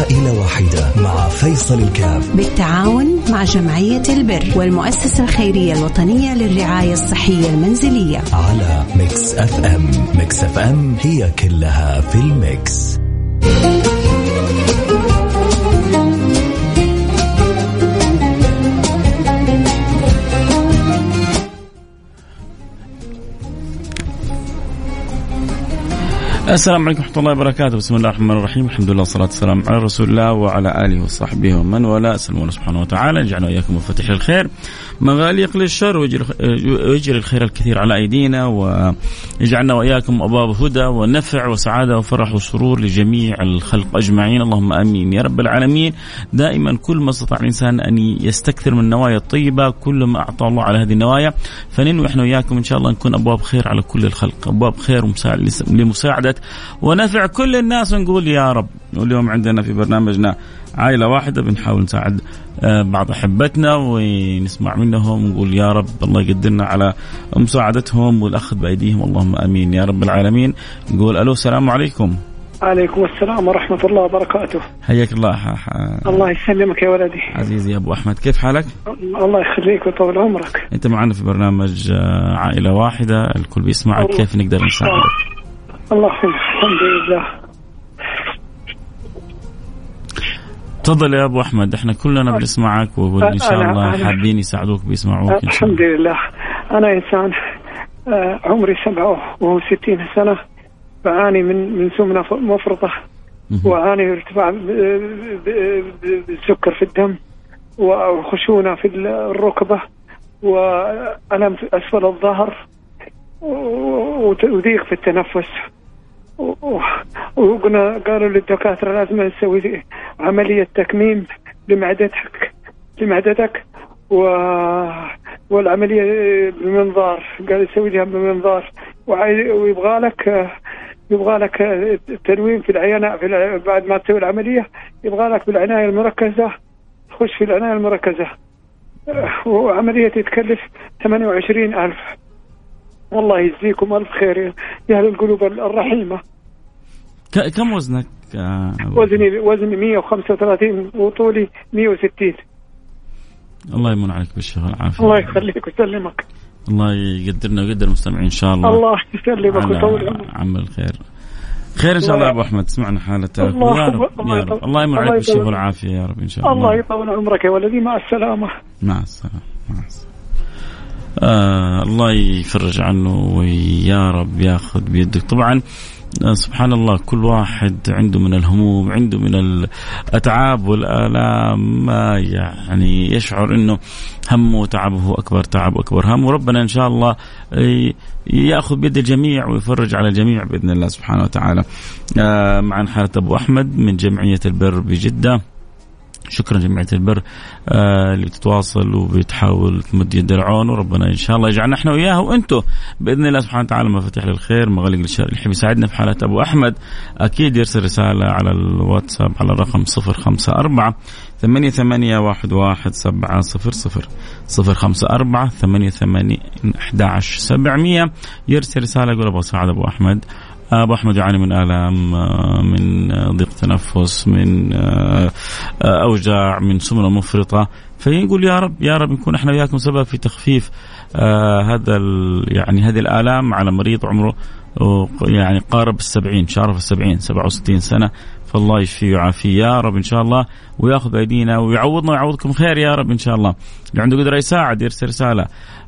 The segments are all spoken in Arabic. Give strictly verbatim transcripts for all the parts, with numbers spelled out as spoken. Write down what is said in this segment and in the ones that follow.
عائلة واحدة مع فيصل الكاف بالتعاون مع جمعية البر والمؤسسة الخيرية الوطنية للرعاية الصحية المنزلية على ميكس اف ام. ميكس اف ام هي كلها في الميكس. السلام عليكم ورحمة الله وبركاته. بسم الله الرحمن الرحيم. الحمد لله والصلاة والسلام على رسول الله وعلى آله وصحبه ومن والاه. أسأل الله سبحانه وتعالى يجعلنا وإياكم مفاتيح الخير مغاليق للشر ويجري الخير الكثير على أيدينا ويجعلنا وإياكم أبواب هدى ونفع وسعادة وفرح وسرور لجميع الخلق أجمعين. اللهم آمين يا رب العالمين. دائما كل ما استطاع الإنسان أن يستكثر من النوايا الطيبة، كل ما أعطى الله على هذه النوايا، فننوي إحنا وإياكم إن شاء الله نكون أبواب خير على كل الخلق، أبواب خير لمساعدة ونفع كل الناس، ونقول يا رب. واليوم عندنا في برنامجنا عائلة واحدة بنحاول نساعد بعض أحبتنا ونسمع منهم ونقول يا رب الله يقدرنا على مساعدتهم والأخذ بأيديهم، اللهم أمين يا رب العالمين. نقول ألو، السلام عليكم. عليكم السلام ورحمة الله وبركاته. حياك الله. الله يسلمك يا ولدي عزيزي أبو أحمد، كيف حالك؟ الله يخليك ويطول عمرك. أنت معنا في برنامج عائلة واحدة، الكل بيسمعك، كيف نقدر نساعدك؟ الله الحمد لله. تفضل يا ابو احمد، احنا كلنا بنسمعك وان شاء الله حابين يساعدوك بيسمعوك. الحمد لله. انا انسان عمري سبعة وستين سنه، بعاني من من سمنه مفرطه، واعاني من ارتفاع بالسكر في الدم وخشونه في الركبه والم اسفل الظهر وضيق في التنفس، وقلنا قالوا للدكاترة لازم نسوي عملية تكميم لمعدتك لمعدتك و... والعملية بمنظار، قال يسوي لها بمنظار، ويبغالك يبغالك تنويم في العينة في بعد ما تسوي العملية، يبغالك بالعناية المركزة، تخش في العناية المركزة، وعملية تتكلف ثمانية وعشرين ألف. والله يجزيكم ألف خير يا أهل القلوب الرحيمة. كم وزنك؟ وزني وزني مية وخمسة وثلاثين وطولي مية وستين. الله يمن عليك بالشغل عافية. الله يخليك ويسلمك. الله يقدرنا ويقدر المستمعين إن شاء الله. الله يسلمك ويطول عمرك. عمل خير خير إن شاء الله يا أبو أحمد. سمعنا حالتك. الله يرب. الله يمن عليك بالشغل والعافية يا رب إن شاء الله. الله يطول عمرك يا ولدي. مع السلامة. مع السلامة. مع السلامة. آه الله يفرج عنه ويا رب ياخذ بيدك. طبعا آه سبحان الله، كل واحد عنده من الهموم، عنده من الأتعاب والآلام، ما يعني يشعر انه همه وتعبه اكبر تعب واكبر هم، وربنا ان شاء الله ياخذ بيد الجميع ويفرج على الجميع باذن الله سبحانه وتعالى. آه معنا حالة ابو احمد من جمعية البر بجدة. شكرا جمعية البر آه اللي بتتواصل وبتحاول تمد يد العون، وربنا إن شاء الله يجعلنا إحنا وياه وإنتو بإذن الله سبحانه وتعالى مفاتيح للخير مغاليق للشر. اللي يحب يساعدنا في حالة أبو أحمد أكيد يرسل رسالة على الواتساب على الرقم صفر خمسة أربعة ثمانية ثمانية واحد واحد سبعة صفر صفر صفر خمسة أربعة ثمانية ثمانية واحد واحد سبعمية. يرسل رسالة يقول أبو سعد أبو أحمد أبو أحمد يعاني من آلام، من ضيق تنفس، من أوجاع، من سمنة مفرطة، فيقول يا رب يا رب نكون احنا وياكم سبب في تخفيف هذا يعني هذه الآلام على مريض عمره يعني قارب السبعين، شارف السبعين، سبعة وستين سنة، فالله يشفيه ويعافيه يا رب إن شاء الله، ويأخذ أيدينا ويعوضنا ويعوضكم خير يا رب إن شاء الله. اللي عنده قدرة يساعد يرسل رسالة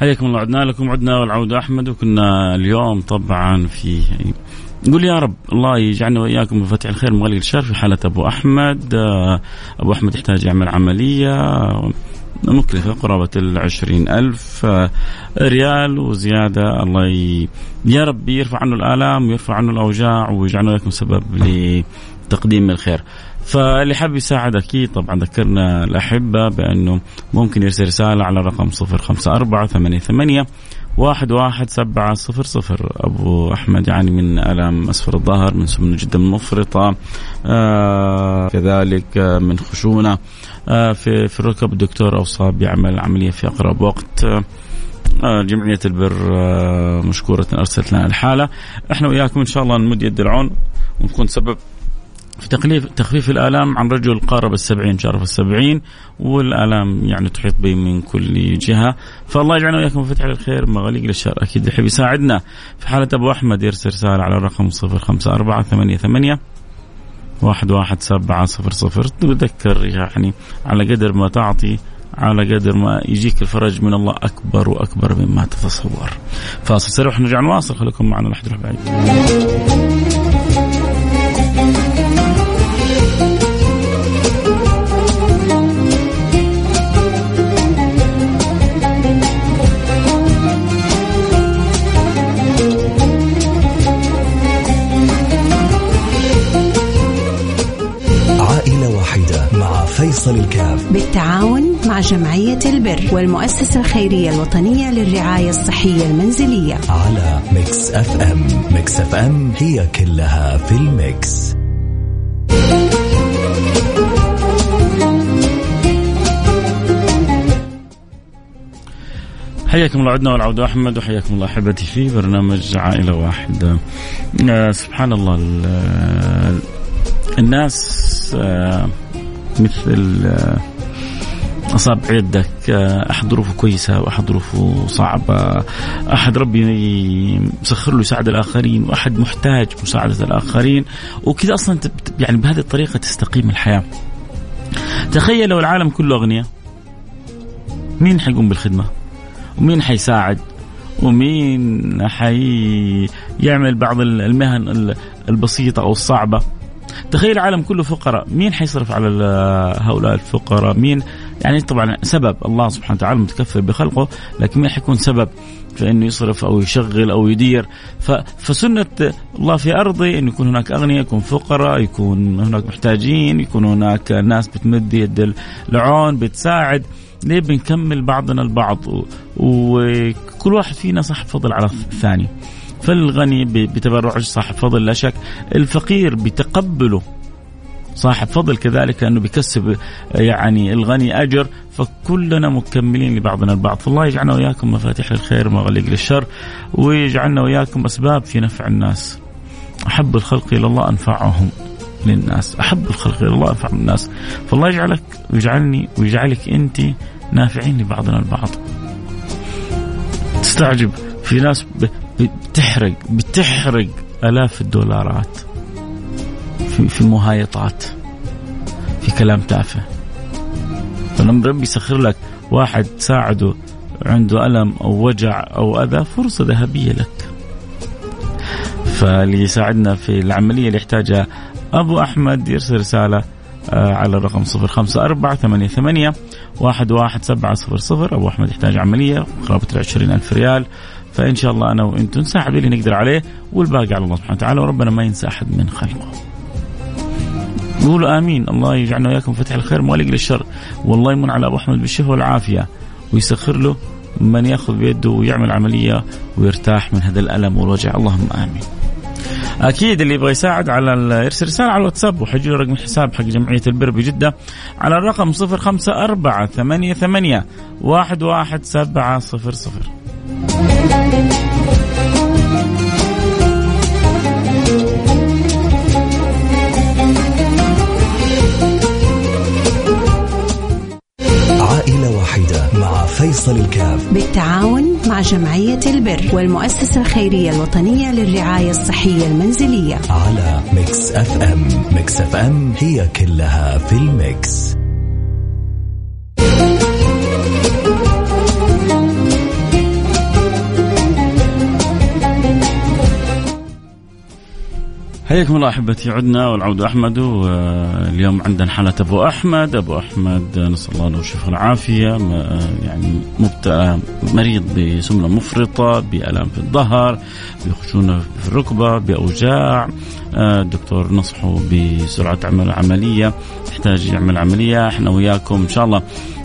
حياكم الله. عدنا لكم عدنا والعودة أحمد. وكنا اليوم طبعا في نقول يا رب الله يجعلنا وإياكم بفتح الخير مغلق الشر. في حالة أبو أحمد، أبو أحمد يحتاج يعمل عملية مكلفة قرابة العشرين ألف ريال وزيادة. الله ي... يا رب يرفع عنه الآلام ويرفع عنه الأوجاع ويجعلنا وإياكم سبب لتقديم الخير. فاللي حاب يساعد أكيد طبعا ذكرنا الأحبة بأنه ممكن يرسل رسالة على رقم صفر خمسة أربعة ثمانية ثمانية واحد واحد سبعة صفر صفر. أبو أحمد يعني من ألم أسفل الظهر، من سمنة جدا مفرطة، آه كذلك من خشونة آه في, في الركب. الدكتور أوصاب يعمل عملية في أقرب وقت. آه جمعية البر آه مشكورة أرسلت لنا الحالة. إحنا وإياكم إن شاء الله نمد يد العون ونكون سبب في تقليف تخفيف الآلام عن رجل قارب السبعين، شارف السبعين، والآلام يعني تحيط به من كل جهة. فالله يجعلنا وإياكم فتح للخير مغاليق للشر. أكيد اللي يحب يساعدنا في حالة أبو أحمد يرسل رسالة على الرقم صفر خمسة أربعة ثمانية ثمانية واحد واحد سبعة صفر صفر. تذكر يعني على قدر ما تعطي على قدر ما يجيك الفرج من الله أكبر وأكبر مما تتصور. فاصل سريع ونرجع نواصل، خليكم معنا لحد البعيد. فيصل الكاف بالتعاون مع جمعية البر والمؤسسة الخيرية الوطنية للرعاية الصحية المنزلية على ميكس اف ام. ميكس اف ام هي كلها في الميكس. حياكم الله عدنا والعودة أحمد. وحياكم الله أحبتي في برنامج عائلة واحدة. آه سبحان الله الناس آه مثل أصابع يدك، أحد ظروفه كويسة وأحد ظروفه صعبة، أحد ربي مسخر له يساعد الآخرين وأحد محتاج مساعدة الآخرين. وكذا أصلا يعني بهذه الطريقة تستقيم الحياة. تخيل لو العالم كله أغنياء، مين حيقوم بالخدمة ومين حيساعد ومين حيعمل بعض المهن البسيطة أو الصعبة؟ تخيل العالم كله فقراء، مين حيصرف على هؤلاء الفقراء؟ مين يعني طبعا سبب الله سبحانه وتعالى متكفل بخلقه، لكن مين حيكون سبب في انه يصرف او يشغل او يدير؟ فسنة الله في ارضه انه يكون هناك اغنياء، يكون فقراء، يكون هناك محتاجين، يكون هناك ناس بتمد يد العون بتساعد. ليه بنكمل بعضنا البعض وكل واحد فينا صاحب فضل على الثاني؟ فالغني بتبرعه صاحب فضل لا شك، الفقير بتقبله صاحب فضل كذلك، لأنه بيكسب يعني الغني أجر. فكلنا مكملين لبعضنا البعض. فالله يجعلنا وياكم مفاتيح للخير ومغاليق للشر، ويجعلنا وياكم أسباب في نفع الناس. أحب الخلق إلى الله أنفعهم للناس، أحب الخلق إلى الله أنفعهم للناس. فالله يجعلك ويجعلني ويجعلك أنت نافعين لبعضنا البعض. تستعجب في ناس ب بتحرق بتحرق آلاف الدولارات في في مهايطات، في كلام تافه. فلما ربي يسخر لك واحد تساعده عنده ألم أو وجع أو أذى، فرصة ذهبية لك. فاللي يساعدنا في العملية اللي يحتاجها أبو أحمد يرسل رسالة على الرقم صفر خمسة أربعة ثمانية ثمانية واحد واحد سبعة صفر صفر. أبو أحمد يحتاج عملية قرابة العشرين ألف ريال. فإن شاء الله أنا وإنتم نساعد اللي نقدر عليه، والباقي على الله سبحانه وتعالى، وربنا ما ينسى أحد من خلقه. قولوا آمين. الله يجعلنا وياكم فتح الخير مغالق للشر. والله يمن على أبو أحمد بالشفاء والعافية ويسخر له من يأخذ بيده ويعمل عملية ويرتاح من هذا الألم والوجع. اللهم آمين. أكيد اللي يبغى يساعد على يرسل رسالة على الواتساب، وحجي له رقم الحساب حق جمعية البر بجدة على الرقم صفر خمسة أربعة ثمانية ثمانية واحد واحد سبعة صفر صفر. عائلة واحدة مع فيصل الكاف بالتعاون مع جمعية البر والمؤسسة الخيرية الوطنية للرعاية الصحية المنزلية على ميكس اف ام. ميكس اف ام هي كلها في الميكس. حياكم الله أحبتي. عدنا والعود أحمد، واليوم عندنا حالة أبو أحمد. أبو أحمد نسأل الله له الشفاء والعافية، يعني مبتلى مريض بسمنة مفرطة، بألم في الظهر، بخشونة في الركبة، بأوجاع. الدكتور نصحه بسرعة عمل عملية، يحتاج يعمل عملية. إحنا وياكم إن شاء الله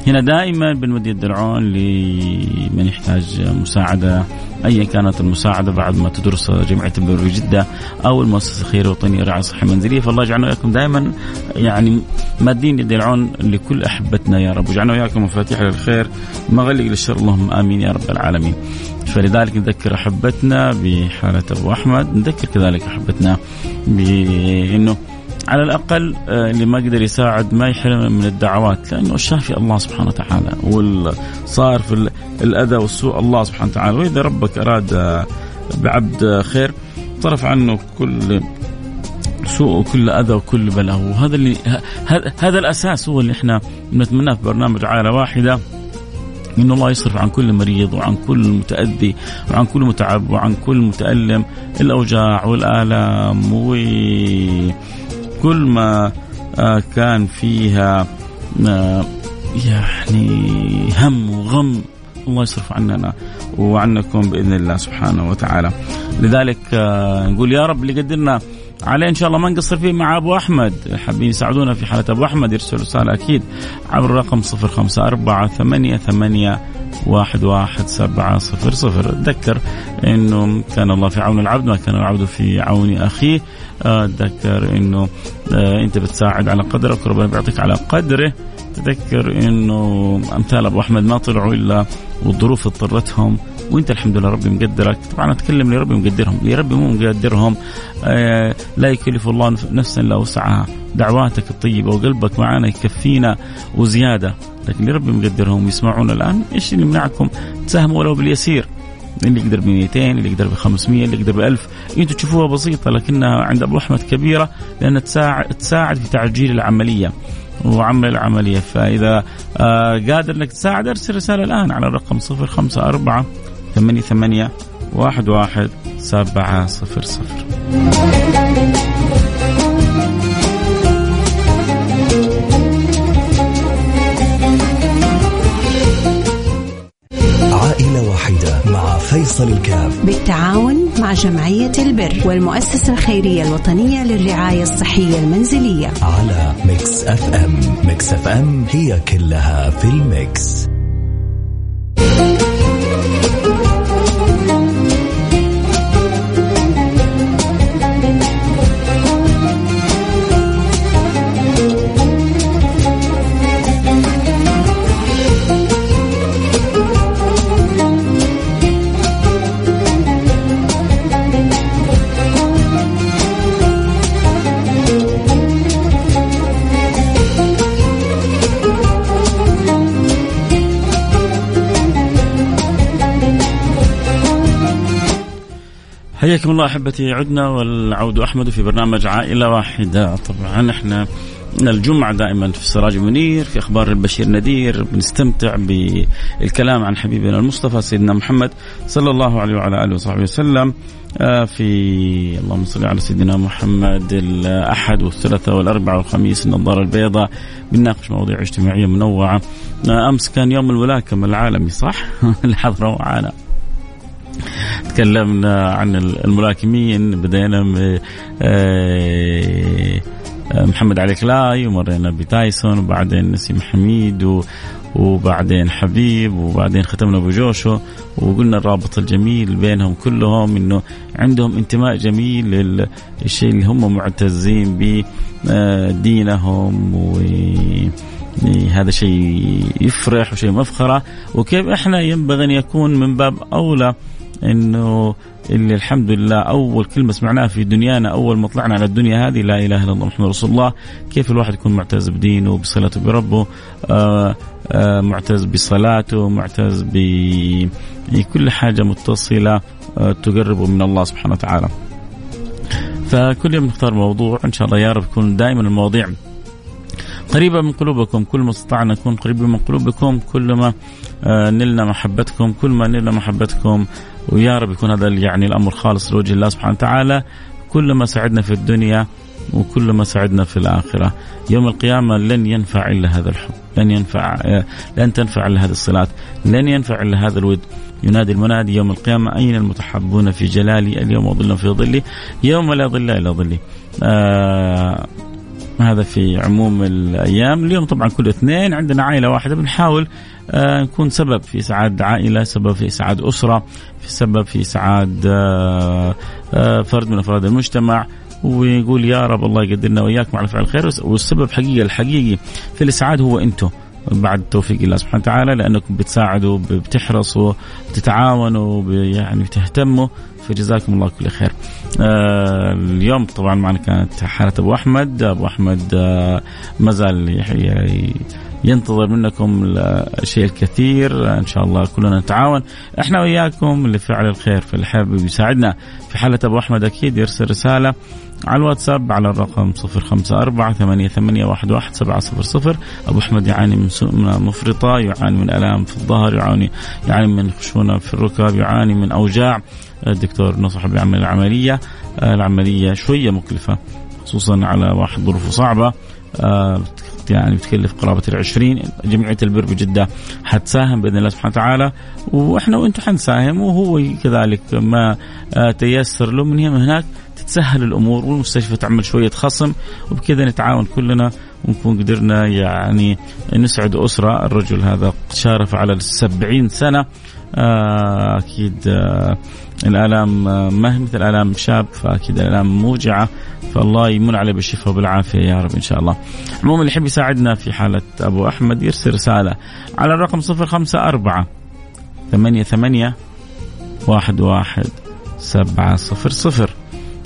هنا دائما بنودي الدرعون لمن يحتاج مساعدة، أي كانت المساعدة، بعد ما تدرس جمعية البر جدة أو المؤسسة الخيرية الوطنية للرعاية الصحية المنزلية. فالله يجعلنا وياكم دائما يعني مادين للدرعون لكل أحبتنا يا رب، وجعلنا وياكم مفاتيح للخير مغلق للشر، اللهم آمين يا رب العالمين. فلذلك نذكر أحبتنا بحالة أبو أحمد، نذكر كذلك أحبتنا بأنه على الأقل اللي ما قدر يساعد ما يحرم من الدعوات، لأنه الشافي الله سبحانه وتعالى، والصار في الأذى والسوء الله سبحانه وتعالى. وإذا ربك أراد بعبد خير طرف عنه كل سوء وكل أذى وكل بلاء. وهذا اللي هذا الأساس هو اللي إحنا نتمناه في برنامج عائلة واحدة، إن الله يصرف عن كل مريض وعن كل متأذي وعن كل متعب وعن كل متألم الأوجاع والآلام، و كل ما كان فيها يعني هم وغم، الله يصرف عننا وعنكم بإذن الله سبحانه وتعالى. لذلك نقول يا رب اللي قدرنا عليه إن شاء الله ما نقصر فيه مع أبو أحمد. حابين يساعدونا في حالة أبو أحمد يرسل رسالة أكيد عبر الرقم صفر خمسة أربعة ثمانية ثمانية واحد واحد سبعة صفر صفر. أتذكر أنه كان الله في عون العبد ما كان العبد في عون أخيه. أتذكر أنه أنت بتساعد على قدرك، ربنا بيعطيك على قدره. تذكر أنه أمثال أبو أحمد ما طلعوا إلا والظروف اضطرتهم، وانت الحمد لله ربي مقدرك. طبعا اتكلم لربي مقدرهم، لربي مو مقدرهم آه لا يكلف الله نفسا الا وسعها. دعواتك الطيبه وقلبك معانا يكفينا وزياده، لكن لربي مقدرهم. يسمعون الان، ايش اللي يمنعكم تساهموا ولو باليسير؟ اللي يقدر ب مئتين، اللي يقدر ب خمسمية، اللي يقدر ب ألف. انتوا تشوفوها بسيطه لكنها عند ابو احمد كبيره، لانها تساعد تساعد في تعجيل العمليه وعمل العملية. فإذا آه قادر أنك تساعد أرسل رسالة الآن على الرقم صفر خمسة أربعة ثمانية ثمانية واحد واحد سبعة صفر صفر. عائلة واحدة مع فيصل الكاف، بالتعاون مع جمعية البر والمؤسسة الخيرية الوطنية للرعاية الصحية المنزلية، على ميكس أف أم. ميكس أف أم هي كلها في الميكس. حياكم الله أحبتي. عدنا والعود أحمد في برنامج عائلة واحدة. طبعا احنا الجمعة دائما في سراج منير، في أخبار البشير نذير، بنستمتع بالكلام عن حبيبنا المصطفى سيدنا محمد صلى الله عليه وعلى آله وصحبه وسلم. في اللهم صل على سيدنا محمد. الأحد والثلاثاء والأربعاء والخميس النظارة البيضاء، بنناقش مواضيع اجتماعية منوعة. أمس كان يوم الولاكم العالمي، صح؟ الحضرة وعالم، تكلمنا عن الملاكمين، بدأنا محمد علي كلاي، ومرينا بتايسون، وبعدين نسيم حميد، وبعدين حبيب، وبعدين ختمنا بجوشو. وقلنا الرابط الجميل بينهم كلهم إنه عندهم انتماء جميل للشيء اللي هم معتزين به، دينهم، و هذا شيء يفرح وشيء مفخرة. وكيف إحنا ينبغي أن يكون من باب أولى إنه اللي الحمد لله أول كلمة سمعناها في دنيانا أول ما طلعنا على الدنيا هذه لا إله إلا الله محمد رسول الله. كيف الواحد يكون معتز بدينه وبصلاته بربه، آآ آآ معتز بصلاته، معتز بكل حاجة متصلة تقربه من الله سبحانه وتعالى. فكل يوم نختار موضوع إن شاء الله يا رب يكون دائما المواضيع قريبة من قلوبكم. كل ما استطعنا نكون قريبين من قلوبكم، كل ما نلنا محبتكم، كل ما نلنا محبتكم. ويا رب يكون هذا يعني الأمر خالص لوجه الله سبحانه وتعالى. كل ما سعدنا في الدنيا وكل ما سعدنا في الآخرة. يوم القيامة لن ينفع إلا هذا الحب، لن ينفع، لن تنفع إلا هذه الصلاة، لن ينفع إلا هذا الود. ينادي المنادي يوم القيامة: أين المتحبون في جلالي؟ اليوم أظل في ظلي يوم لا ظل إلا ظلي. آه هذا في عموم الأيام. اليوم طبعا كل اثنين عندنا عائلة واحدة، بنحاول آه نكون سبب في إسعاد عائلة، سبب في إسعاد أسرة، في سبب في إسعاد آه آه فرد من أفراد المجتمع، ويقول يا رب الله يقدرنا وإياكم على فعل الخير. والسبب حقيقي الحقيقي في الإسعاد هو أنتم بعد توفيق الله سبحانه وتعالى، لأنكم بتساعدوا، بتحرصوا، بتتعاونوا، يعني بتهتموا، فجزاكم الله كل خير. آه اليوم طبعا معنا كانت حالة أبو أحمد. أبو أحمد آه مازال ينتظر منكم الشيء الكثير، إن شاء الله كلنا نتعاون إحنا وإياكم لفعل الخير. فالحابب يساعدنا في حالة أبو أحمد أكيد يرسل رسالة على الواتساب على الرقم صفر خمسة أربعة ثمانية ثمانية واحد واحد سبعة صفر صفر. أبو أحمد يعاني من سمنة مفرطة، يعاني من ألام في الظهر، يعاني يعاني من خشونة في الركب، يعاني من أوجاع. الدكتور نصح بعمل العملية، العملية شوية مكلفة خصوصا على واحد ظروفه صعبة، يعني بتكلف قرابة العشرين. جمعية البر بجدة حتساهم بإذن الله سبحانه وتعالى، وإحنا وإنتم حنساهم، وهو كذلك ما تيسر له من هناك تتسهل الأمور، والمستشفى تعمل شوية خصم، وبكذا نتعاون كلنا ونكون قدرنا يعني نسعد أسرة. الرجل هذا شارف على السبعين سنة. أكيد الآلام ما هي مثل آلام شاب، فأكيد الآلام موجعة، فالله يمن عليه بالشفاء وبالعافية يا رب إن شاء الله. عموما اللي يحب يساعدنا في حالة أبو أحمد يرسل رسالة على الرقم صفر خمسة أربعة ثمانية ثمانية واحد واحد سبعة صفر صفر.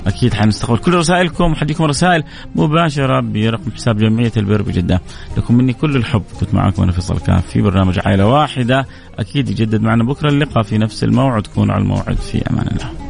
أكيد حنستقبل كل رسائلكم، حديكم رسائل مباشرة برقم حساب جمعية البر بجدة. لكم مني كل الحب، كنت معكم أنا فيصل الكاف في برنامج عائلة واحدة. أكيد يجدد معنا بكرة اللقاء في نفس الموعد. كونوا على الموعد، في أمان الله.